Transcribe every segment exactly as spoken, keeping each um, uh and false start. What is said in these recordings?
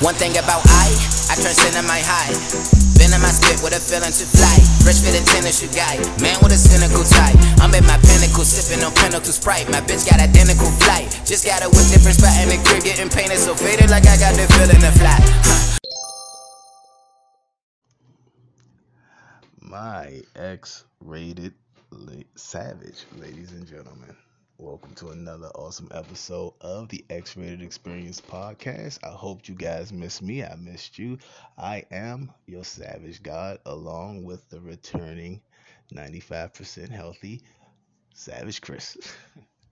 One thing about I, I turn sin in my high. Been in my spit with a feeling to fly. Fresh fit and tennis, you guy. Man with a cynical type. I'm in my pinnacle, sipping on pinnacle Sprite. My bitch got identical flight. Just got a whip different spot in the crib. Getting painted so faded like I got the feeling to fly. Huh. My X-rated la- savage, ladies and gentlemen. Welcome to another awesome episode of the X-rated Experience Podcast. I hope you guys missed me. I missed you. I am your savage god, along with the returning ninety-five percent healthy Savage Chris.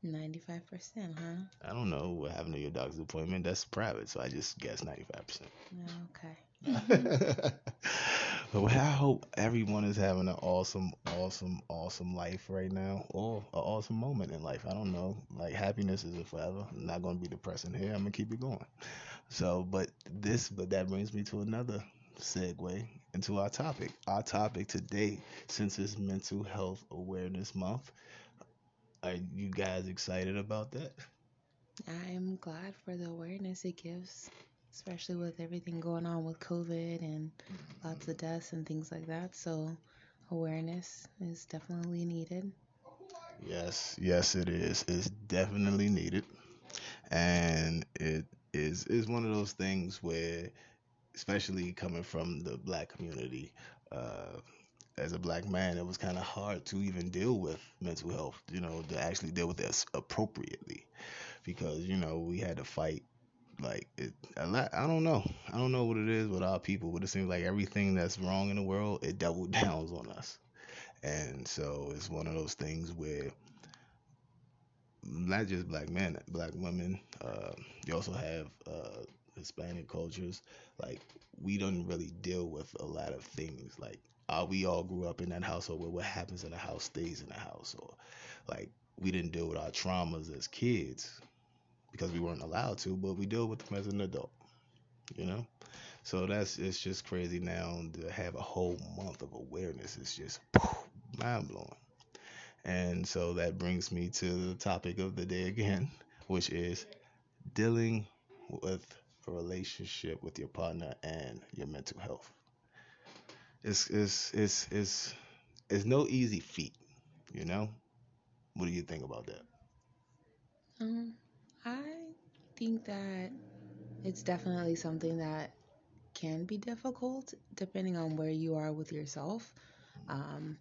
ninety-five percent, huh? I don't know what happened to your doctor's appointment. That's private, so I just guess ninety-five percent. Okay. Well, I hope everyone is having an awesome, awesome, awesome life right now, or an awesome moment in life. I don't know. Like, happiness isn't forever. I'm not going to be depressing here. I'm going to keep it going. So, but this, but that brings me to another segue into our topic. Our topic today, since it's Mental Health Awareness Month, are you guys excited about that? I am glad for the awareness it gives. Especially with everything going on with COVID and lots of deaths and things like that. So awareness is definitely needed. Yes, yes, it is. It's definitely needed. And it is is one of those things where, especially coming from the black community, uh, as a black man, it was kind of hard to even deal with mental health, you know, to actually deal with this appropriately because, you know, we had to fight. Like, it, a lot, I don't know. I don't know what it is with our people, but it seems like everything that's wrong in the world, it double downs on us. And so it's one of those things where not just black men, black women, uh, you also have uh, Hispanic cultures. Like, we don't really deal with a lot of things. Like, uh, we all grew up in that household where what happens in the house stays in the house. Or, like, we didn't deal with our traumas as kids, because we weren't allowed to, but we deal with them as an adult, you know? So that's, it's just crazy now to have a whole month of awareness. It's just mind blowing. And so that brings me to the topic of the day again, which is dealing with a relationship with your partner and your mental health. It's, it's, it's, it's, it's no easy feat, you know? What do you think about that? Um. I think that it's definitely something that can be difficult depending on where you are with yourself. Um,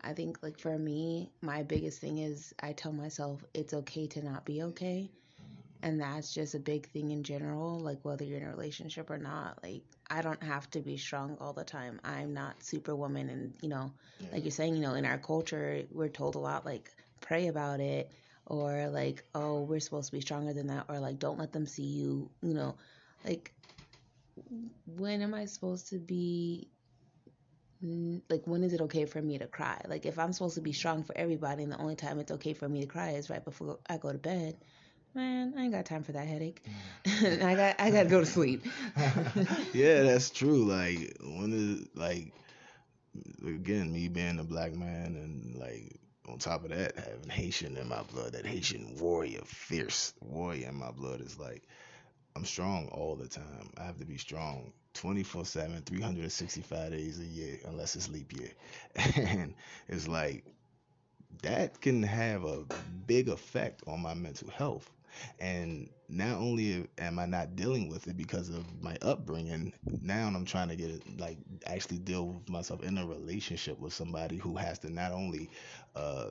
I think, like, for me, my biggest thing is I tell myself it's okay to not be okay. And that's just a big thing in general, like whether you're in a relationship or not. Like, I don't have to be strong all the time. I'm not Superwoman. And, you know, yeah. like you're saying, you know, in our culture, we're told a lot, like, pray about it. Or like, oh, we're supposed to be stronger than that. Or like, don't let them see you, you know, like, when am I supposed to be, like, when is it okay for me to cry? Like, if I'm supposed to be strong for everybody and the only time it's okay for me to cry is right before I go to bed, man, I ain't got time for that headache. I got, I got to go to sleep. Yeah, that's true. Like, when is, like, again, me being a black man and, like, on top of that, having Haitian in my blood, that Haitian warrior, fierce warrior in my blood is like, I'm strong all the time. I have to be strong twenty-four seven, three hundred sixty-five days a year, unless it's leap year. And it's like, that can have a big effect on my mental health. And not only am I not dealing with it because of my upbringing, now I'm trying to get it, like, actually deal with myself in a relationship with somebody who has to not only, uh,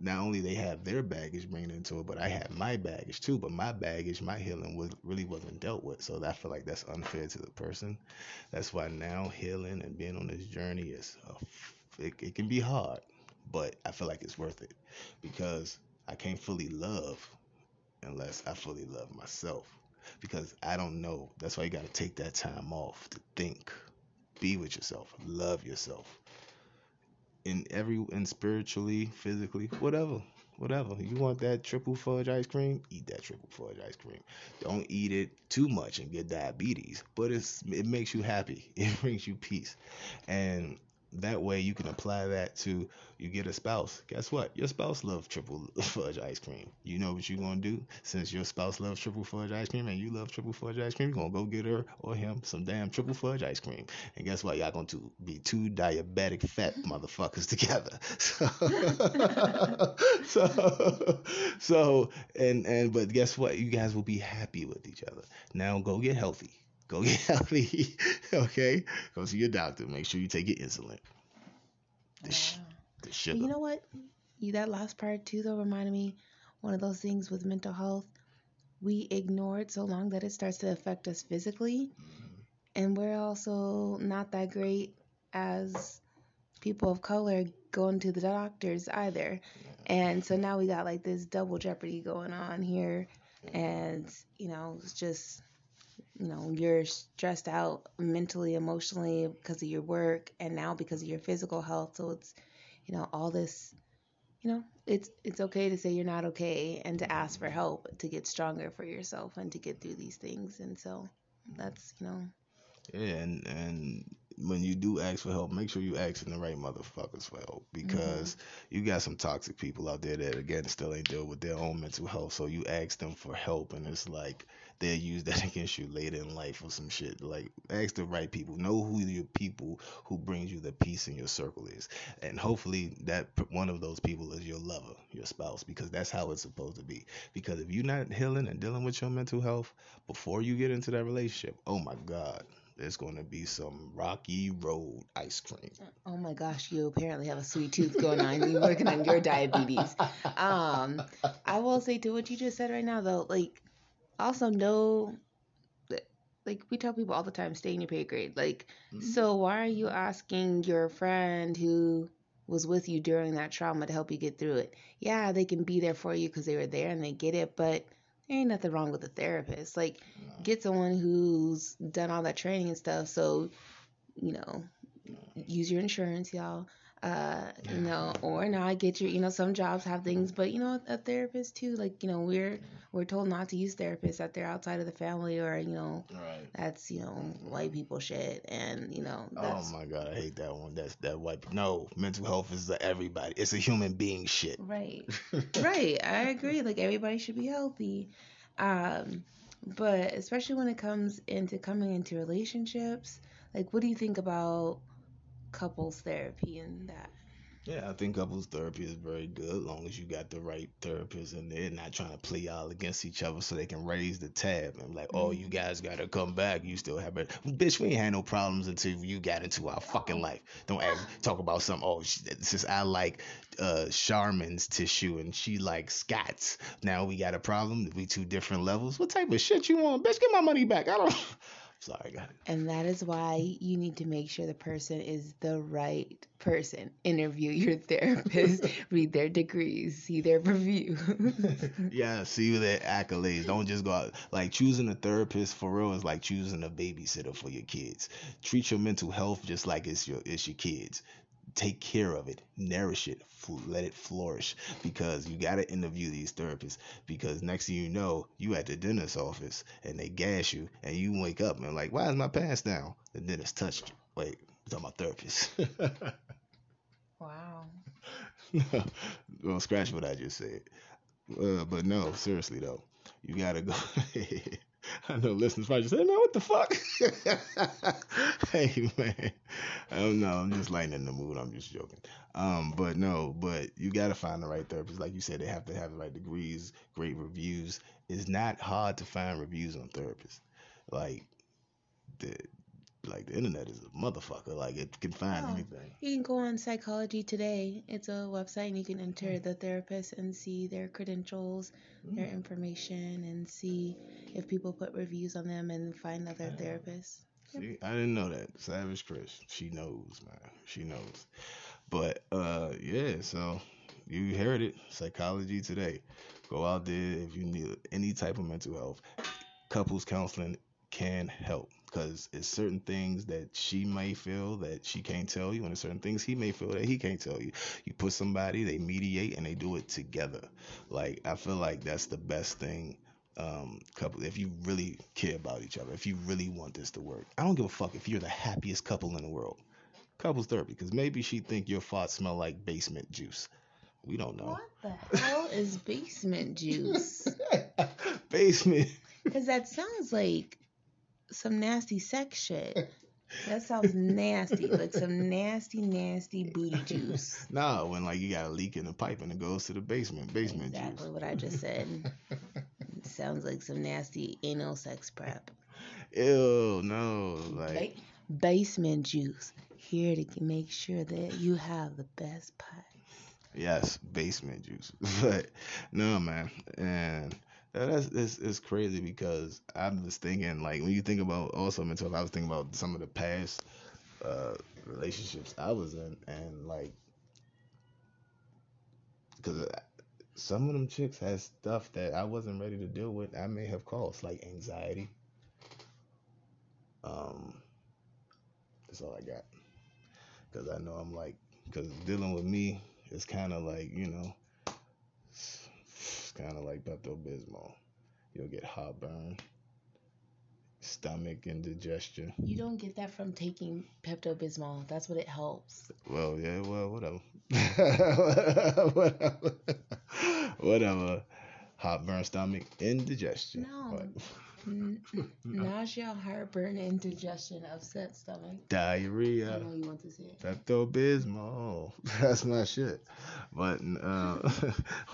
not only they have their baggage bringing into it, but I have my baggage too. But my baggage, my healing was really wasn't dealt with, so I feel like that's unfair to the person. That's why now healing and being on this journey is, a, it, it can be hard, but I feel like it's worth it because I can't fully love unless I fully love myself, because I don't know. That's why you got to take that time off to think, be with yourself, love yourself in every, and spiritually, physically, whatever, whatever. You want that triple fudge ice cream? Eat that triple fudge ice cream. Don't eat it too much and get diabetes, but it's, it makes you happy. It brings you peace. And that way you can apply that to, you get a spouse. Guess what? Your spouse loves triple fudge ice cream. You know what you're going to do? Since your spouse loves triple fudge ice cream and you love triple fudge ice cream, you're going to go get her or him some damn triple fudge ice cream. And guess what? Y'all going to be two diabetic fat motherfuckers together. So, so, so, and, and, but guess what? You guys will be happy with each other. Now go get healthy. Go get healthy, okay? Go see your doctor. Make sure you take your insulin. The, sh- wow. the sugar. You know what? You, that last part, too, though, reminded me one of those things with mental health. We ignore it so long that it starts to affect us physically. Mm-hmm. And we're also not that great as people of color going to the doctors either. Yeah. And so now we got, like, this double jeopardy going on here. And, you know, it's just... You know, you're stressed out mentally, emotionally because of your work and now because of your physical health. So it's, you know, all this, you know, it's it's okay to say you're not okay and to ask for help to get stronger for yourself and to get through these things. And so that's, you know. Yeah, and, and when you do ask for help, make sure you ask in the right motherfuckers for help, because mm-hmm. you got some toxic people out there that, again, still ain't deal with their own mental health. So you ask them for help and it's like... they'll use that against you later in life or some shit. Like, ask the right people. Know who your people who brings you the peace in your circle is. And hopefully that one of those people is your lover, your spouse, because that's how it's supposed to be. Because if you're not healing and dealing with your mental health before you get into that relationship, oh my God, there's going to be some rocky road ice cream. Oh my gosh, you apparently have a sweet tooth going on. You're working on your diabetes. Um, I will say to what you just said right now, though, like, also know that, like, we tell people all the time, stay in your pay grade. Like, mm-hmm. so why are you asking your friend who was with you during that trauma to help you get through it? Yeah, they can be there for you because they were there and they get it, but there ain't nothing wrong with a therapist. Like, no. Get someone who's done all that training and stuff. So, you know, no. Use your insurance, y'all. Uh, yeah. You know, or now I get your, you know, some jobs have things, but you know, a therapist too, like, you know, we're, we're told not to use therapists that they're outside of the family or, you know, right. That's, you know, white people shit. And, you know, that's, oh my God, I hate that one. That's that white, no, mental health is the everybody. It's a human being shit. Right. Right. I agree. Like, everybody should be healthy. Um, but especially when it comes into coming into relationships, like, what do you think about couples therapy and that? Yeah, I think couples therapy is very good as long as you got the right therapist and they're not trying to play y'all against each other so they can raise the tab and be like, oh, you guys got to come back. You still have it. Bitch, we ain't had no problems until you got into our fucking life. Don't ask, talk about something. Oh, since I like uh, Charmin's tissue and she likes Scott's, now we got a problem. We two different levels. What type of shit you want? Bitch, get my money back. I don't... Sorry, got it. And that is why you need to make sure the person is the right person. Interview your therapist, read their degrees, see their review. Yeah, see their accolades. Don't just go out. Like, choosing a therapist for real is like choosing a babysitter for your kids. Treat your mental health just like it's your it's your kids. Take care of it, nourish it, let it flourish, because you got to interview these therapists, because next thing you know, you at the dentist's office and they gas you and you wake up and like, why is my pants down? The dentist touched you. Wait, I'm talking about therapist. Wow. No, don't scratch what I just said. Uh, but no, seriously though, you got to go. I know listeners probably just say, man, what the fuck? Hey, man. I don't know. I'm just lightening the mood. I'm just joking. Um, but no, but you got to find the right therapist. Like you said, they have to have the right degrees, great reviews. It's not hard to find reviews on therapists. Like, the like the internet is a motherfucker. Like, it can find oh, anything. You can go on Psychology Today. It's a website, and you can enter the therapist and see their credentials, mm. their information, and see if people put reviews on them and find other yeah. therapists. See, I didn't know that. Savage Chris. She knows, man. She knows. But, uh, yeah, so you heard it. Psychology Today. Go out there if you need any type of mental health. Couples counseling can help, because it's certain things that she may feel that she can't tell you, and there's certain things he may feel that he can't tell you. You put somebody, they mediate, and they do it together. Like, I feel like that's the best thing. Um, couple, if you really care about each other, if you really want this to work. I don't give a fuck if you're the happiest couple in the world. Couples therapy, because maybe she think your farts smell like basement juice. We don't know. What the hell is basement juice? Basement. Because that sounds like some nasty sex shit. That sounds nasty, like some nasty, nasty booty juice. Nah, when like you got a leak in the pipe and it goes to the basement, basement exactly juice. Exactly what I just said. It sounds like some nasty anal sex prep. Ew, no, like okay. Basement juice. Here to make sure that you have the best pot. Yes, basement juice. But no, man, and. That's it's, it's crazy because I'm just thinking, like, when you think about also mental health, I was thinking about some of the past uh, relationships I was in, and, like, because some of them chicks had stuff that I wasn't ready to deal with. I may have caused, like, anxiety. Um, that's all I got. Because I know I'm, like, because dealing with me is kind of like, you know, kind of like Pepto Bismol. You'll get heartburn, stomach indigestion. You don't get that from taking Pepto Bismol. That's what it helps. Well, yeah, well, whatever. whatever. Whatever. Heartburn, stomach, indigestion. No. N- no. Nausea, heartburn, indigestion, upset stomach, diarrhea. I know you want to see it. Pepto Bismol. That's my shit. But uh,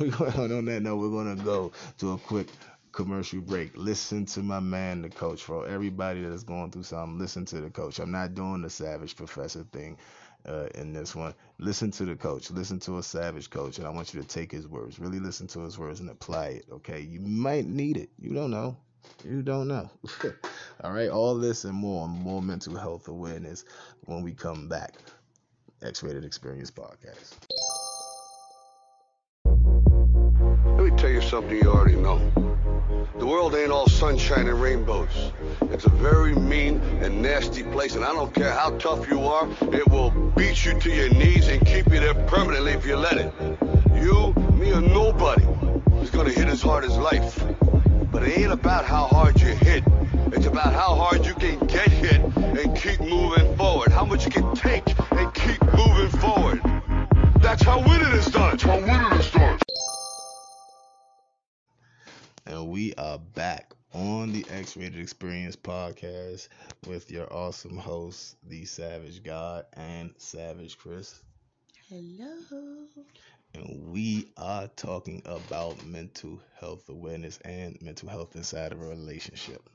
we're going on that note. We're gonna go to a quick commercial break. Listen to my man, the coach. For everybody that is going through something, listen to the coach. I'm not doing the Savage Professor thing. Uh, in this one, listen to the coach, listen to a savage coach, and I want you to take his words, really listen to his words and apply it, okay? You might need it. You don't know. You don't know. All right, all this and more, more mental health awareness when we come back. X-Rated Experience Podcast. Let me tell you something you already know. The world ain't all sunshine and rainbows. It's a very mean and nasty place, and I don't care how tough you are, it will beat you to your knees and keep you there permanently if you let it. You, me, or nobody is going to hit as hard as life. But it ain't about how hard you hit. It's about how hard you can get hit and keep moving forward. How much you can take and keep moving forward. That's how winning is done. That's how winning is done. And we are back on the X-Rated Experience Podcast with your awesome hosts, the Savage God and Savage Chris. Hello. And we are talking about mental health awareness and mental health inside of a relationship.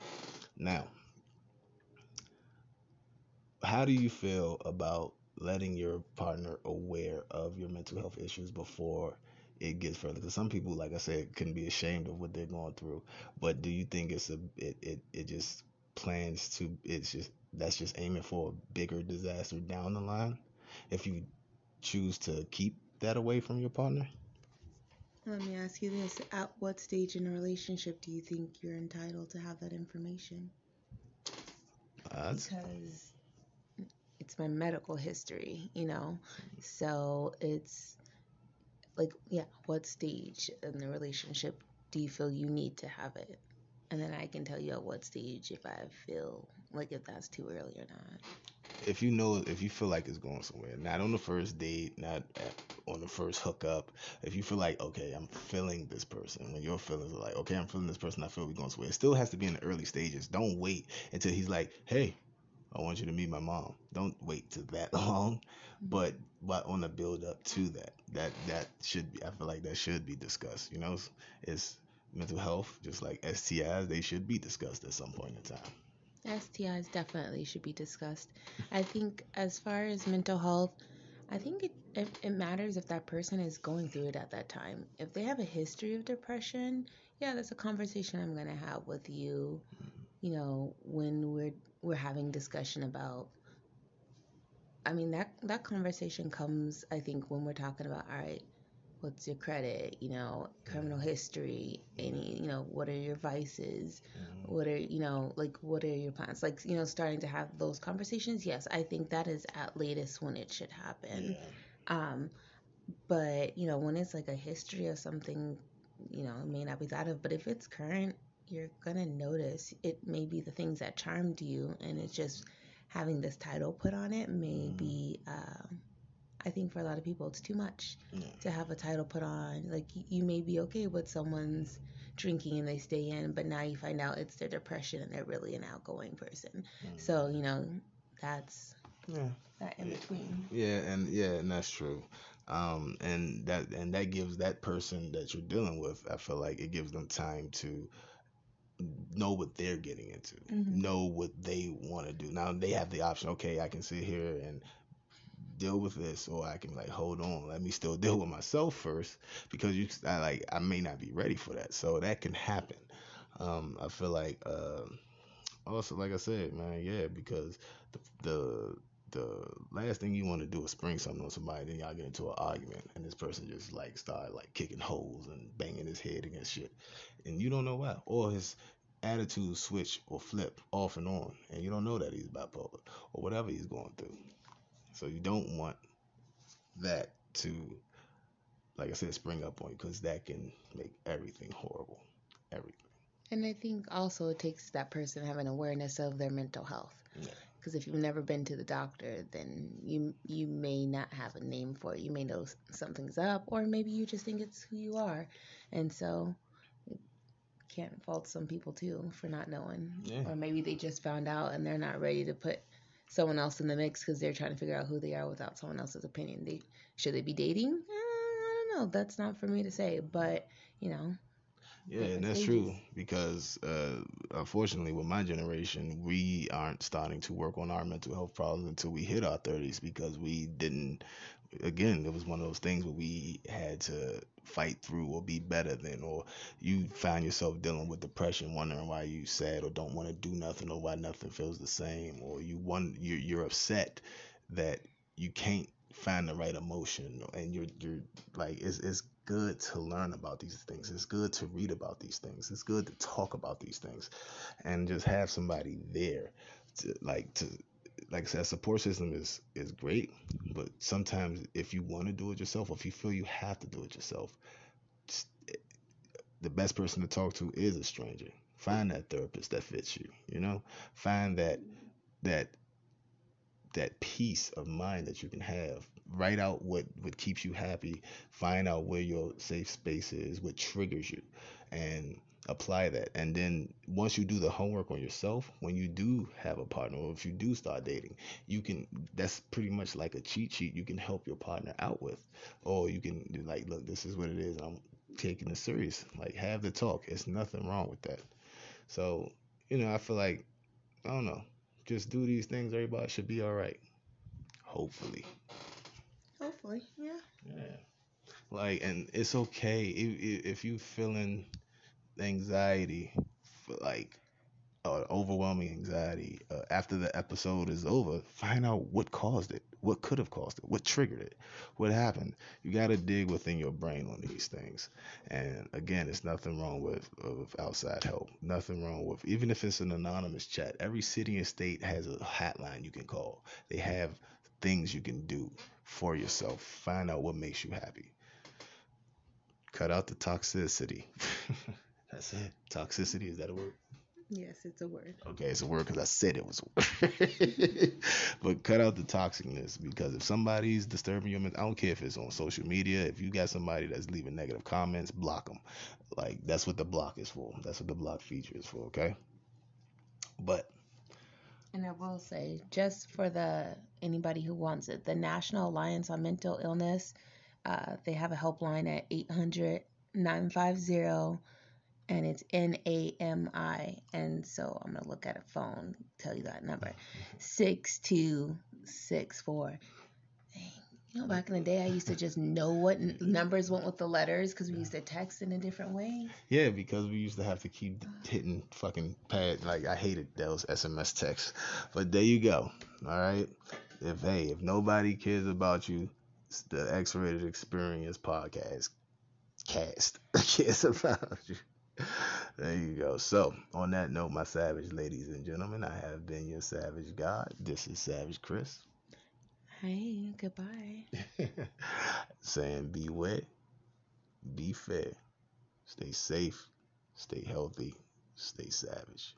Now, how do you feel about letting your partner aware of your mental health issues before it gets further? Because some people, like I said, can be ashamed of what they're going through. But do you think it's a it it, it just plans to it's just that's just aiming for a bigger disaster down the line if you choose to keep that away from your partner? Let me ask you this. At what stage in a relationship do you think you're entitled to have that information? Uh, because it's my medical history, you know. So it's Like, yeah, what stage in the relationship do you feel you need to have it? And then I can tell you at what stage if I feel like if that's too early or not. If you know, if you feel like it's going somewhere, not on the first date, not at, on the first hookup. If you feel like, okay, I'm feeling this person, when your feelings are like, okay, I'm feeling this person, I feel we're going somewhere. It still has to be in the early stages. Don't wait until he's like, hey, I want you to meet my mom. Don't wait till that long, but but on the build up to that, that that should be. I feel like that should be discussed. You know, it's, it's mental health, just like S T Is. They should be discussed at some point in time. S T Is definitely should be discussed. I think as far as mental health, I think it, it it matters if that person is going through it at that time. If they have a history of depression, yeah, that's a conversation I'm gonna have with you. You know, when we're we're having discussion about, I mean, that, that conversation comes, I think, when we're talking about, all right, what's your credit, you know, criminal history, any, you know, what are your vices, what are, you know, like, what are your plans, like, you know, starting to have those conversations. Yes, I think that is at latest when it should happen. Yeah. Um, but, you know, when it's like a history of something, you know, it may not be thought of, but if it's current, you're going to notice it may be the things that charmed you, and it just having this title put on it may be, uh, I think for a lot of people, it's too much yeah. to have a title put on. Like, you may be okay with someone's drinking and they stay in, but now you find out it's their depression and they're really an outgoing person. Mm. So, you know, that's yeah. that in between. Yeah, and yeah, and that's true. Um, and that and that gives that person that you're dealing with, I feel like it gives them time to know what they're getting into, mm-hmm. know what they want to do. Now they have the option, okay, I can sit here and deal with this, or I can like, hold on, let me still deal with myself first, because you I, like I may not be ready for that. So that can happen. Um, I feel like uh, also, like I said, man, yeah, because the the the last thing you want to do is spring something on somebody, then y'all get into an argument, and this person just like start like kicking holes and banging his head against shit, and you don't know why, or his attitude switch or flip off and on, and you don't know that he's bipolar or whatever he's going through. So you don't want that to, like I said, spring up on you, because that can make everything horrible, everything. And I think also it takes that person having awareness of their mental health. Because yeah. if you've never been to the doctor, then you you may not have a name for it. You may know something's up, or maybe you just think it's who you are. And so you can't fault some people, too, for not knowing. Yeah. Or maybe they just found out and they're not ready to put someone else in the mix because they're trying to figure out who they are without someone else's opinion. They should they be dating? Uh, I don't know. That's not for me to say, but you know. Yeah, and that's stages. True because uh, unfortunately, with my generation, we aren't starting to work on our mental health problems until we hit our thirties because we didn't. Again, it was one of those things where we had to fight through or be better than, or you find yourself dealing with depression, wondering why you sad or don't want to do nothing or why nothing feels the same, or you want, you're, you're upset that you can't find the right emotion, and you're you're like it's it's good to learn about these things. It's good to read about these things. It's good to talk about these things, and just have somebody there to like to. Like I said, support system is, is great, but sometimes if you want to do it yourself, or if you feel you have to do it yourself, the best person to talk to is a stranger. Find that therapist that fits you, you know, find that, that, that peace of mind that you can have. Write out what, what keeps you happy. Find out where your safe space is, what triggers you, and apply that. And then once you do the homework on yourself, when you do have a partner, or if you do start dating, you can, that's pretty much like a cheat sheet you can help your partner out with, or you can do like, look, this is what it is, I'm taking this serious. Like, have the talk. It's nothing wrong with that. So, you know, I feel like, I don't know, just do these things. Everybody should be all right, hopefully hopefully yeah yeah like, and it's okay if, if you feeling anxiety, like uh, overwhelming anxiety, uh, after the episode is over, find out what caused it, what could have caused it, what triggered it, what happened. You got to dig within your brain on these things. And again, it's nothing wrong with, with outside help, nothing wrong with, even if it's an anonymous chat, every city and state has a hotline you can call. They have things you can do for yourself. Find out what makes you happy. Cut out the toxicity. That's it. Toxicity, is that a word? Yes, it's a word. Okay, it's a word because I said it was a word. But cut out the toxicness, because if somebody's disturbing your mental, I don't care if it's on social media, if you got somebody that's leaving negative comments, block them. Like, that's what the block is for. That's what the block feature is for, okay? But. And I will say, just for the anybody who wants it, the National Alliance on Mental Illness, uh, they have a helpline at eight hundred nine five zero. And it's N A M I, and so I'm going to look at a phone, tell you that number, six two six four. Dang. You know, back in the day, I used to just know what n- numbers went with the letters because we used to text in a different way. Yeah, because we used to have to keep hitting fucking pad. Like, I hated those S M S texts. But there you go, all right? If, hey, if nobody cares about you, it's the X-Rated Experience Podcast cast cares about you. There you go. So, on that note, my savage ladies and gentlemen, I have been your savage god. This is Savage Chris. Hey, goodbye. Saying be wet, be fair, stay safe, stay healthy, stay savage.